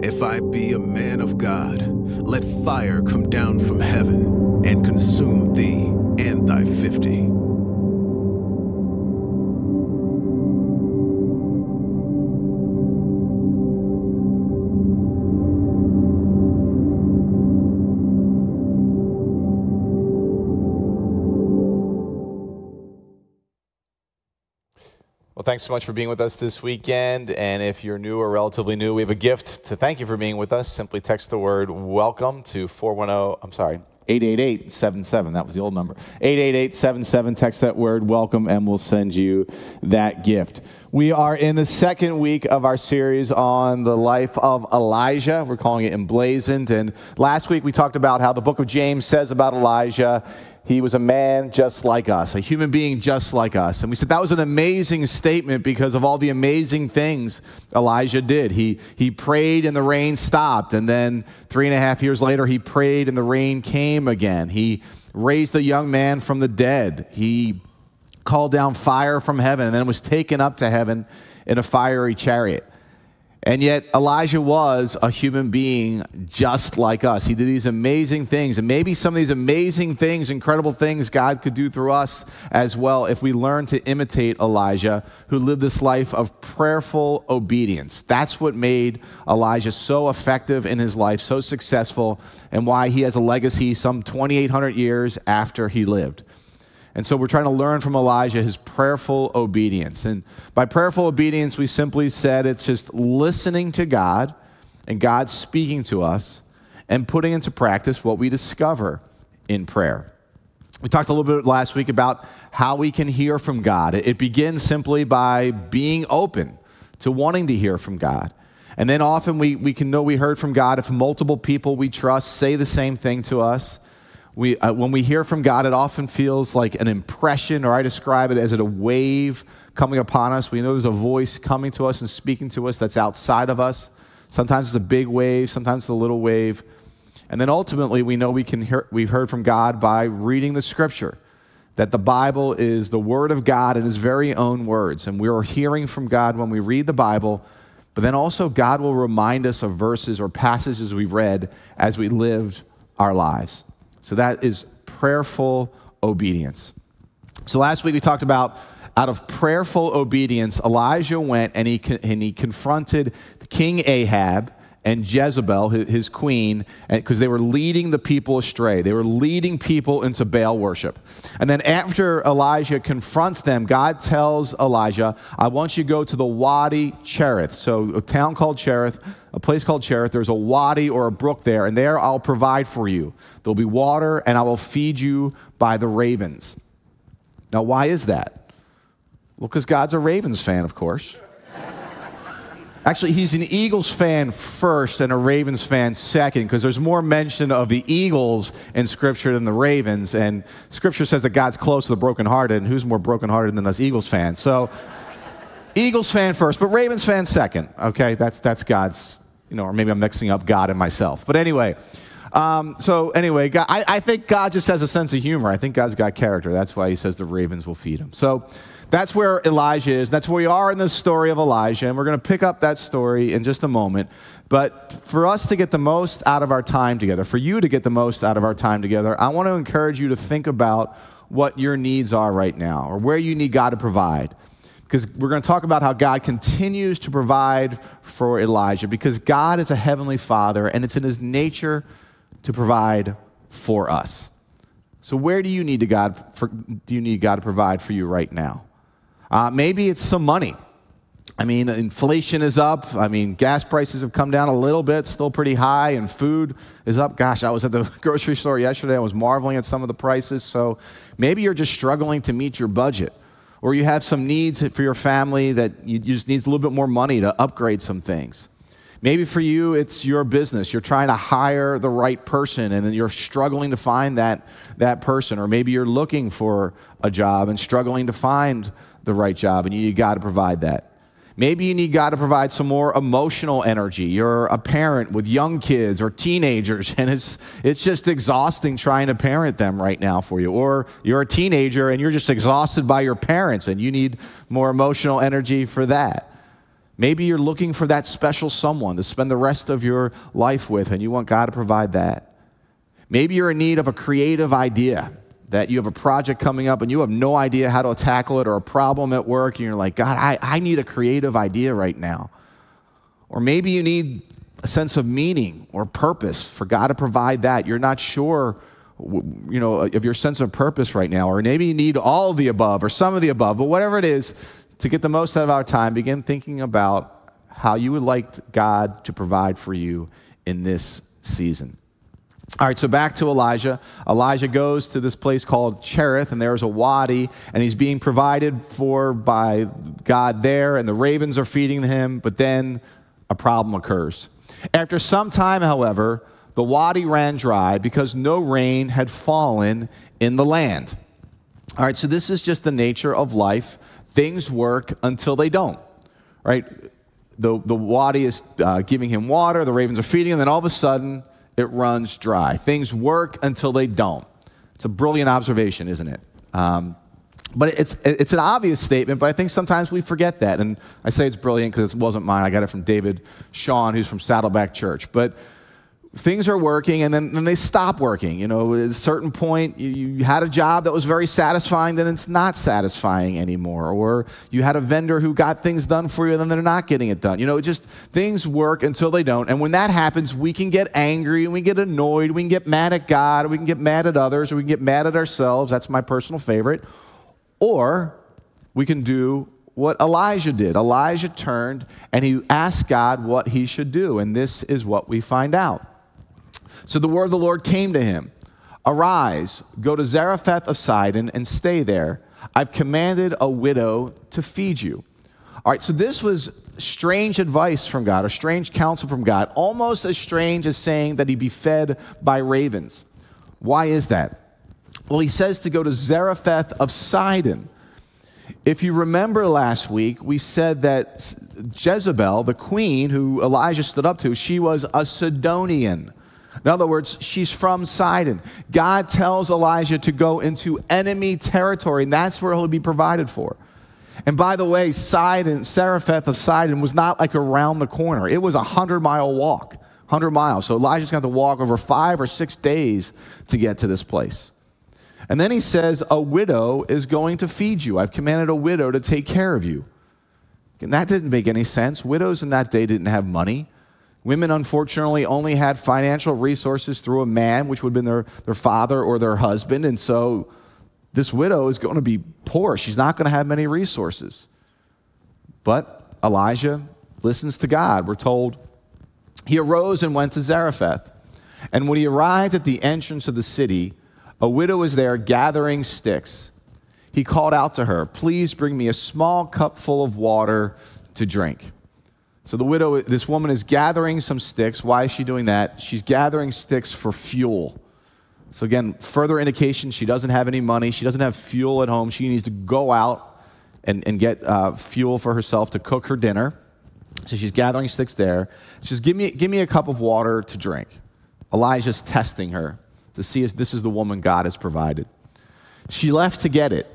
If I be a man of God, let fire come down from heaven and consume thee and thy 50. Well, thanks so much for being with us this weekend, and if you're new or relatively new, we have a gift to thank you for being with us. Simply text the word WELCOME to 888-77, that was the old number, 888-77, text that word WELCOME, and we'll send you that gift. We are in the second week of our series on the life of Elijah. We're calling it Emblazoned, and last week we talked about how the book of James says about Elijah, he was a man just like us, a human being just like us. And we said that was an amazing statement because of all the amazing things Elijah did. He prayed and the rain stopped. And then 3.5 years later, he prayed and the rain came again. He raised a young man from the dead. He called down fire from heaven and then was taken up to heaven in a fiery chariot. And yet Elijah was a human being just like us. He did these amazing things. And maybe some of these amazing things, incredible things God could do through us as well if we learn to imitate Elijah, who lived this life of prayerful obedience. That's what made Elijah so effective in his life, so successful, and why he has a legacy some 2,800 years after he lived. And so we're trying to learn from Elijah his prayerful obedience. And by prayerful obedience, we simply said it's just listening to God and God speaking to us and putting into practice what we discover in prayer. We talked a little bit last week about how we can hear from God. It begins simply by being open to wanting to hear from God. And then often we can know we heard from God if multiple people we trust say the same thing to us. When we hear from God, it often feels like an impression, or I describe it as a wave coming upon us. We know there's a voice coming to us and speaking to us that's outside of us. Sometimes it's a big wave, sometimes it's a little wave. And then ultimately, we know we've heard from God by reading the Scripture, that the Bible is the Word of God in His very own words. And we are hearing from God when we read the Bible, but then also God will remind us of verses or passages we've read as we lived our lives. So that is prayerful obedience. So last week we talked about out of prayerful obedience, Elijah went and he confronted King Ahab and Jezebel, his queen, because they were leading the people astray. They were leading people into Baal worship. And then after Elijah confronts them, God tells Elijah, I want you to go to the Wadi Cherith. So a town called Cherith, a place called Cherith, there's a wadi or a brook there, and there I'll provide for you. There'll be water, and I will feed you by the ravens. Now, why is that? Well, because God's a Ravens fan, of course. Actually, he's an Eagles fan first and a Ravens fan second, because there's more mention of the Eagles in Scripture than the Ravens, and Scripture says that God's close to the brokenhearted, and who's more brokenhearted than us Eagles fans? So, Eagles fan first, but Ravens fan second, okay? That's God's, or maybe I'm mixing up God and myself. But anyway, God, I think God just has a sense of humor. I think God's got character. That's why he says the ravens will feed him. So, that's where Elijah is. That's where we are in the story of Elijah, and we're going to pick up that story in just a moment. But for us to get the most out of our time together, for you to get the most out of our time together, I want to encourage you to think about what your needs are right now or where you need God to provide, because we're going to talk about how God continues to provide for Elijah, because God is a heavenly Father, and it's in his nature to provide for us. So where do you need God to provide for you right now? Maybe it's some money. I mean, inflation is up. I mean, gas prices have come down a little bit, still pretty high, and food is up. Gosh, I was at the grocery store yesterday. I was marveling at some of the prices. So maybe you're just struggling to meet your budget, or you have some needs for your family that you just need a little bit more money to upgrade some things. Maybe for you, it's your business. You're trying to hire the right person, and then you're struggling to find that person. Or maybe you're looking for a job and struggling to find the right job, and you need God to provide that. Maybe you need God to provide some more emotional energy. You're a parent with young kids or teenagers, and it's just exhausting trying to parent them right now for you. Or you're a teenager, and you're just exhausted by your parents, and you need more emotional energy for that. Maybe you're looking for that special someone to spend the rest of your life with, and you want God to provide that. Maybe you're in need of a creative idea, that you have a project coming up and you have no idea how to tackle it, or a problem at work, and you're like, God, I need a creative idea right now. Or maybe you need a sense of meaning or purpose for God to provide that. You're not sure, you know, of your sense of purpose right now. Or maybe you need all of the above or some of the above, but whatever it is, to get the most out of our time, begin thinking about how you would like God to provide for you in this season. All right, so back to Elijah. Elijah goes to this place called Cherith, and there's a wadi, and he's being provided for by God there, and the ravens are feeding him, but then a problem occurs. After some time, however, the wadi ran dry because no rain had fallen in the land. All right, so this is just the nature of life. Things work until they don't, right? The wadi is giving him water, the ravens are feeding him, and then all of a sudden, it runs dry. Things work until they don't. It's a brilliant observation, isn't it? But it's an obvious statement, but I think sometimes we forget that. And I say it's brilliant because it wasn't mine. I got it from David Shawn, who's from Saddleback Church. But things are working, and then they stop working. You know, at a certain point, you had a job that was very satisfying, then it's not satisfying anymore. Or you had a vendor who got things done for you, and then they're not getting it done. You know, just things work until they don't. And when that happens, we can get angry, we can get annoyed, we can get mad at God, we can get mad at others, or we can get mad at ourselves. That's my personal favorite. Or we can do what Elijah did. Elijah turned, and he asked God what he should do. And this is what we find out. So the word of the Lord came to him. Arise, go to Zarephath of Sidon and stay there. I've commanded a widow to feed you. All right, so this was strange advice from God, a strange counsel from God, almost as strange as saying that he'd be fed by ravens. Why is that? Well, he says to go to Zarephath of Sidon. If you remember last week, we said that Jezebel, the queen who Elijah stood up to, she was a Sidonian. In other words, she's from Sidon. God tells Elijah to go into enemy territory, and that's where he'll be provided for. And by the way, Sidon, Zarephath of Sidon, was not like around the corner. It was a 100-mile walk, 100 miles. So Elijah's going to have to walk over 5 or 6 days to get to this place. And then he says, a widow is going to feed you. I've commanded a widow to take care of you. And that didn't make any sense. Widows in that day didn't have money. Women, unfortunately, only had financial resources through a man, which would have been their father or their husband. And so this widow is going to be poor. She's not going to have many resources. But Elijah listens to God. We're told he arose and went to Zarephath. And when he arrived at the entrance of the city, a widow was there gathering sticks. He called out to her, please bring me a small cup full of water to drink. So the widow, this woman is gathering some sticks. Why is she doing that? She's gathering sticks for fuel. So again, further indication, she doesn't have any money. She doesn't have fuel at home. She needs to go out and get fuel for herself to cook her dinner. So she's gathering sticks there. She says, give me a cup of water to drink. Elijah's testing her to see if this is the woman God has provided. She left to get it.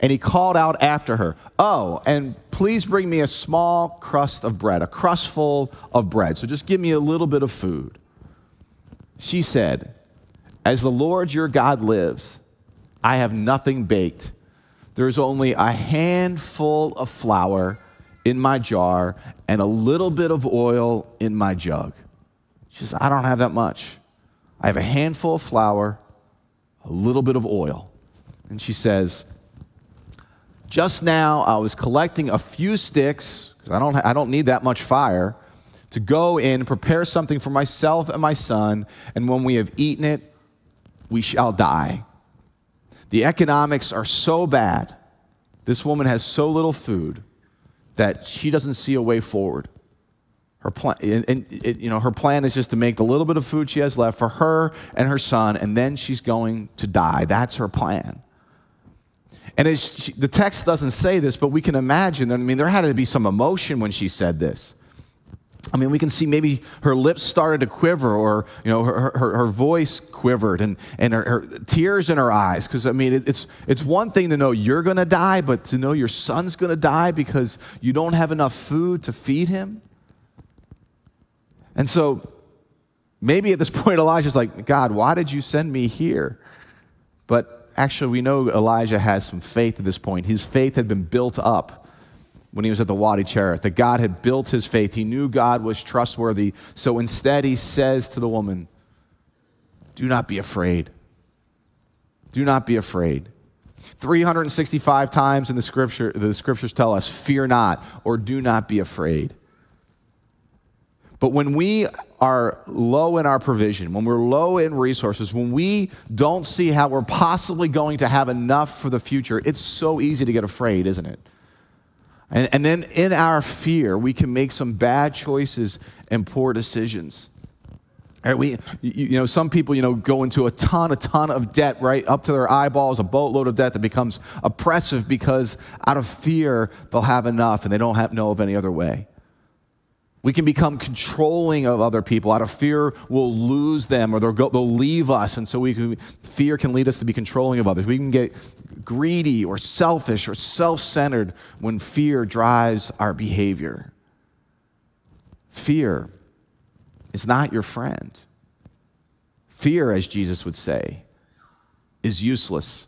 And he called out after her, oh, and please bring me a small crust of bread, a crustful of bread. So just give me a little bit of food. She said, as the Lord your God lives, I have nothing baked. There's only a handful of flour in my jar and a little bit of oil in my jug. She says, I don't have that much. I have a handful of flour, a little bit of oil. And she says, just now, I was collecting a few sticks, because I don't need that much fire, to go in, prepare something for myself and my son, and when we have eaten it, we shall die. The economics are so bad, this woman has so little food, that she doesn't see a way forward. Her plan, her plan is just to make the little bit of food she has left for her and her son, and then she's going to die. That's her plan. And the text doesn't say this, but we can imagine, there had to be some emotion when she said this. I mean, we can see maybe her lips started to quiver, or her voice quivered, and her tears in her eyes. Because I mean, it's one thing to know you're going to die, but to know your son's going to die because you don't have enough food to feed him. And so maybe at this point, Elijah's like, God, why did you send me here? But actually, we know Elijah has some faith at this point. His faith had been built up when he was at the Wadi Cherith, that God had built his faith. He knew God was trustworthy. So instead, he says to the woman, do not be afraid. Do not be afraid. 365 times in the scriptures tell us, fear not, or do not be afraid. But when we are low in our provision, when we're low in resources, when we don't see how we're possibly going to have enough for the future, it's so easy to get afraid, isn't it? And then in our fear, we can make some bad choices and poor decisions. Right, some people, go into a ton of debt, right, up to their eyeballs, a boatload of debt that becomes oppressive because out of fear, they'll have enough and they don't know of any other way. We can become controlling of other people. Out of fear, we'll lose them, or they'll leave us. And so fear can lead us to be controlling of others. We can get greedy or selfish or self-centered when fear drives our behavior. Fear is not your friend. Fear, as Jesus would say, is useless.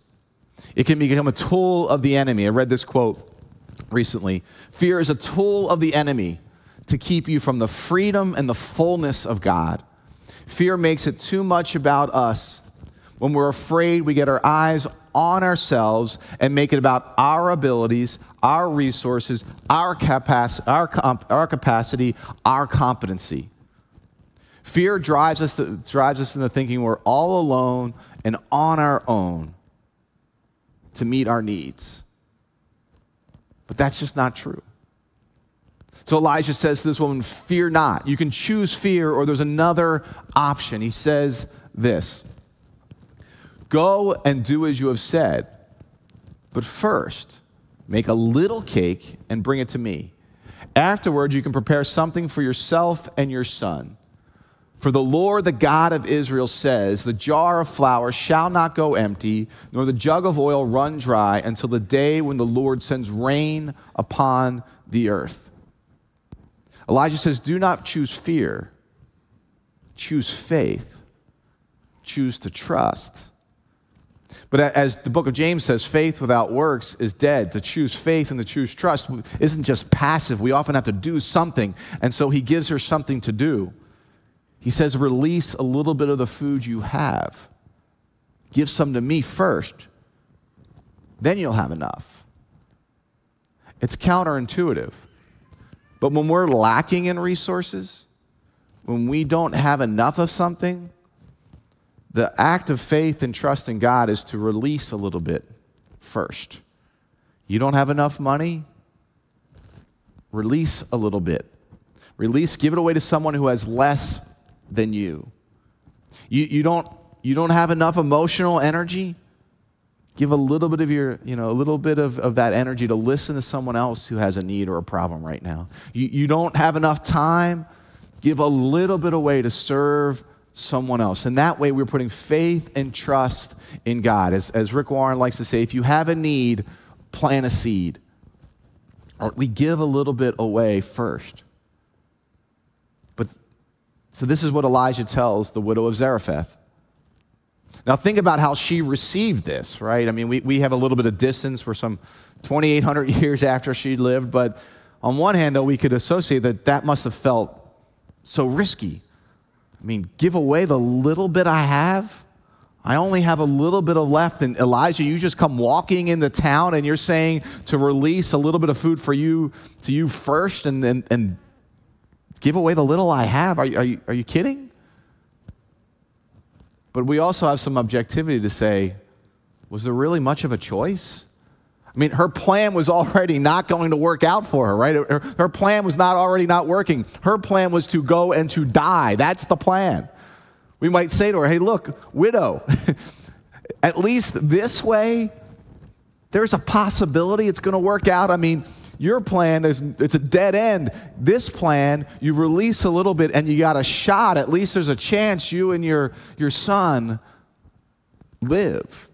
It can become a tool of the enemy. I read this quote recently. Fear is a tool of the enemy to keep you from the freedom and the fullness of God. Fear makes it too much about us. When we're afraid, we get our eyes on ourselves and make it about our abilities, our resources, our capacity, our competency. Fear drives us into thinking we're all alone and on our own to meet our needs. But that's just not true. So Elijah says to this woman, fear not. You can choose fear, or there's another option. He says this, go and do as you have said, but first make a little cake and bring it to me. Afterward, you can prepare something for yourself and your son. For the Lord, the God of Israel, says, the jar of flour shall not go empty, nor the jug of oil run dry until the day when the Lord sends rain upon the earth. Elijah says, do not choose fear. Choose faith. Choose to trust. But as the book of James says, faith without works is dead. To choose faith and to choose trust isn't just passive. We often have to do something. And so he gives her something to do. He says, release a little bit of the food you have. Give some to me first. Then you'll have enough. It's counterintuitive. But when we're lacking in resources, when we don't have enough of something, the act of faith and trust in God is to release a little bit first. You don't have enough money? Release a little bit. Release, give it away to someone who has less than you. You don't have enough emotional energy? Give a little bit of your that energy to listen to someone else who has a need or a problem right now. You don't have enough time. Give a little bit away to serve someone else. And that way we're putting faith and trust in God. As Rick Warren likes to say, if you have a need, plant a seed. Or we give a little bit away first. So this is what Elijah tells the widow of Zarephath. Now think about how she received this, right? I mean, we have a little bit of distance. We're some 2,800 years after she lived. But on one hand, though, we could associate that must have felt so risky. I mean, give away the little bit I have. I only have a little bit of left. And Elijah, you just come walking into town and you're saying to release a little bit of food to you first and give away the little I have. Are you kidding? But we also have some objectivity to say, was there really much of a choice? I mean, her plan was already not going to work out for her, right? Her plan was not working. Her plan was to go and to die. That's the plan. We might say to her, hey, look, widow, at least this way, there's a possibility it's going to work out. I mean, Your plan, it's a dead end. This plan, you release a little bit and you got a shot. At least there's a chance you and your son live.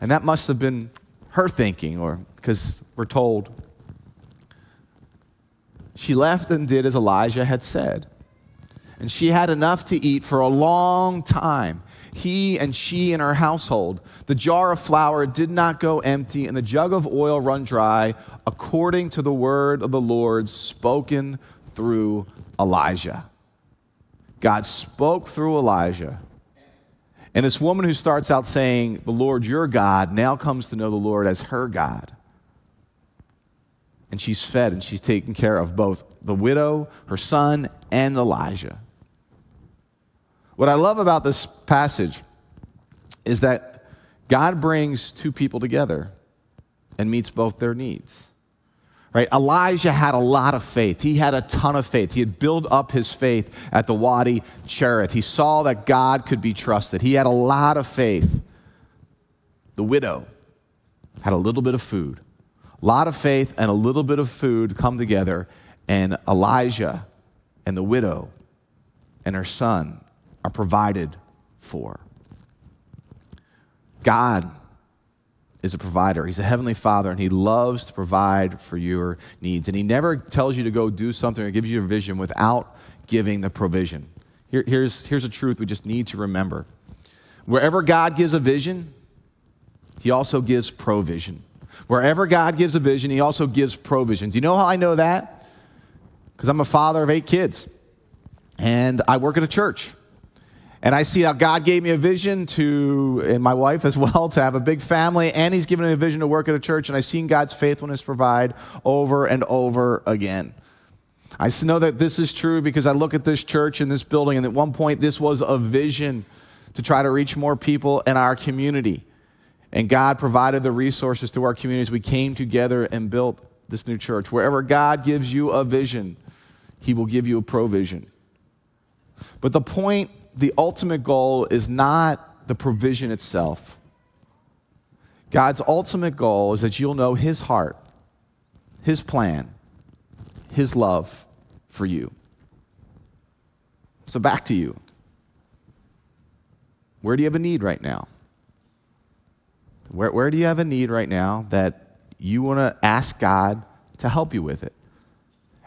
And that must have been her thinking, or because we're told she left and did as Elijah had said. And she had enough to eat for a long time, he and she and her household. The jar of flour did not go empty, and the jug of oil run dry, according to the word of the Lord spoken through Elijah. God spoke through Elijah. And this woman who starts out saying, "The Lord your God," now comes to know the Lord as her God. And she's fed and she's taken care of both the widow, her son, and Elijah. What I love about this passage is that God brings two people together and meets both their needs. Right? Elijah had a lot of faith. He had a ton of faith. He had built up his faith at the Wadi Cherith. He saw that God could be trusted. He had a lot of faith. The widow had a little bit of food. A lot of faith and a little bit of food come together, and Elijah and the widow and her son are provided for. God is a provider. He's a heavenly father, and he loves to provide for your needs. And he never tells you to go do something or gives you a vision without giving the provision. Here's a truth we just need to remember. Wherever God gives a vision, he also gives provision. Wherever God gives a vision, he also gives provisions. You know how I know that? Because I'm a father of 8 kids, and I work at a church. And I see how God gave me a vision and my wife as well, to have a big family, and he's given me a vision to work at a church, and I've seen God's faithfulness provide over and over again. I know that this is true because I look at this church and this building, and at one point this was a vision to try to reach more people in our community. And God provided the resources to our communities. We came together and built this new church. Wherever God gives you a vision, he will give you a provision. But the ultimate goal is not the provision itself. God's ultimate goal is that you'll know his heart, his plan, his love for you. So back to you. Where do you have a need right now? Where do you have a need right now that you want to ask God to help you with it?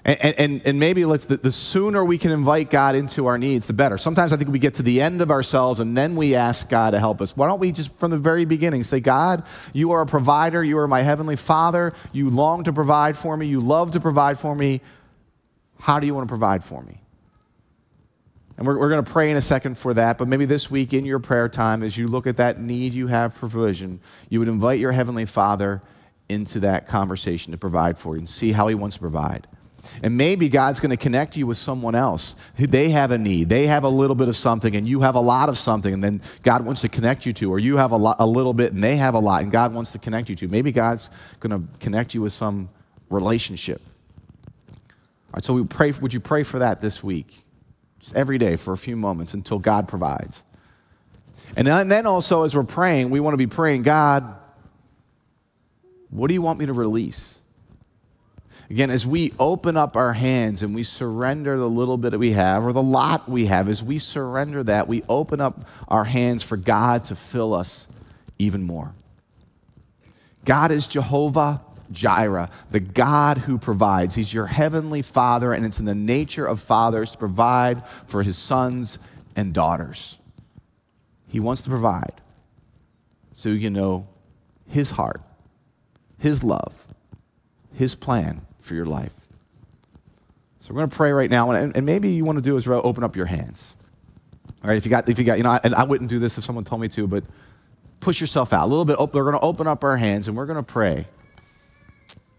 And maybe the sooner we can invite God into our needs, the better. Sometimes I think we get to the end of ourselves and then we ask God to help us. Why don't we just from the very beginning say, God, you are a provider. You are my heavenly father. You long to provide for me. You love to provide for me. How do you want to provide for me? And we're going to pray in a second for that, but maybe this week in your prayer time, as you look at that need you have for provision, you would invite your heavenly father into that conversation to provide for you and see how he wants to provide. And maybe God's going to connect you with someone else who they have a need. They have a little bit of something and you have a lot of something, and then God wants to connect you to, or you have a little bit and they have a lot and God wants to connect you to. Maybe God's going to connect you with some relationship. All right, so would you pray for that this week? Just every day for a few moments until God provides. And then also as we're praying, we want to be praying, God, what do you want me to release? Again, as we open up our hands and we surrender the little bit that we have or the lot we have, as we surrender that, we open up our hands for God to fill us even more. God is Jehovah Jireh, the God who provides. He's your heavenly father, and it's in the nature of fathers to provide for his sons and daughters. He wants to provide so you know his heart, his love, his plan for your life. So we're going to pray right now, and maybe you want to do is open up your hands. All right, if you got, and I wouldn't do this if someone told me to, but push yourself out a little bit. We're going to open up our hands, and we're going to pray.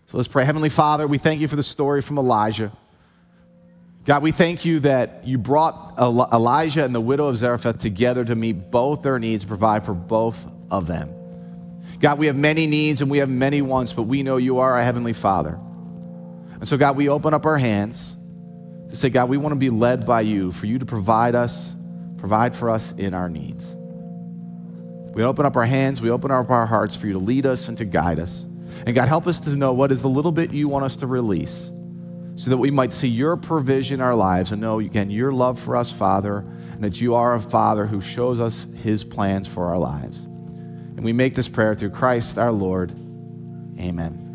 So let's pray. Heavenly Father, we thank you for the story from Elijah. God, we thank you that you brought Elijah and the widow of Zarephath together to meet both their needs, provide for both of them. God, we have many needs and we have many wants, but we know you are our heavenly Father. And so, God, we open up our hands to say, God, we want to be led by you, for you to provide for us in our needs. We open up our hands, we open up our hearts for you to lead us and to guide us. And God, help us to know what is the little bit you want us to release so that we might see your provision in our lives and know, again, your love for us, Father, and that you are a Father who shows us his plans for our lives. And we make this prayer through Christ our Lord. Amen.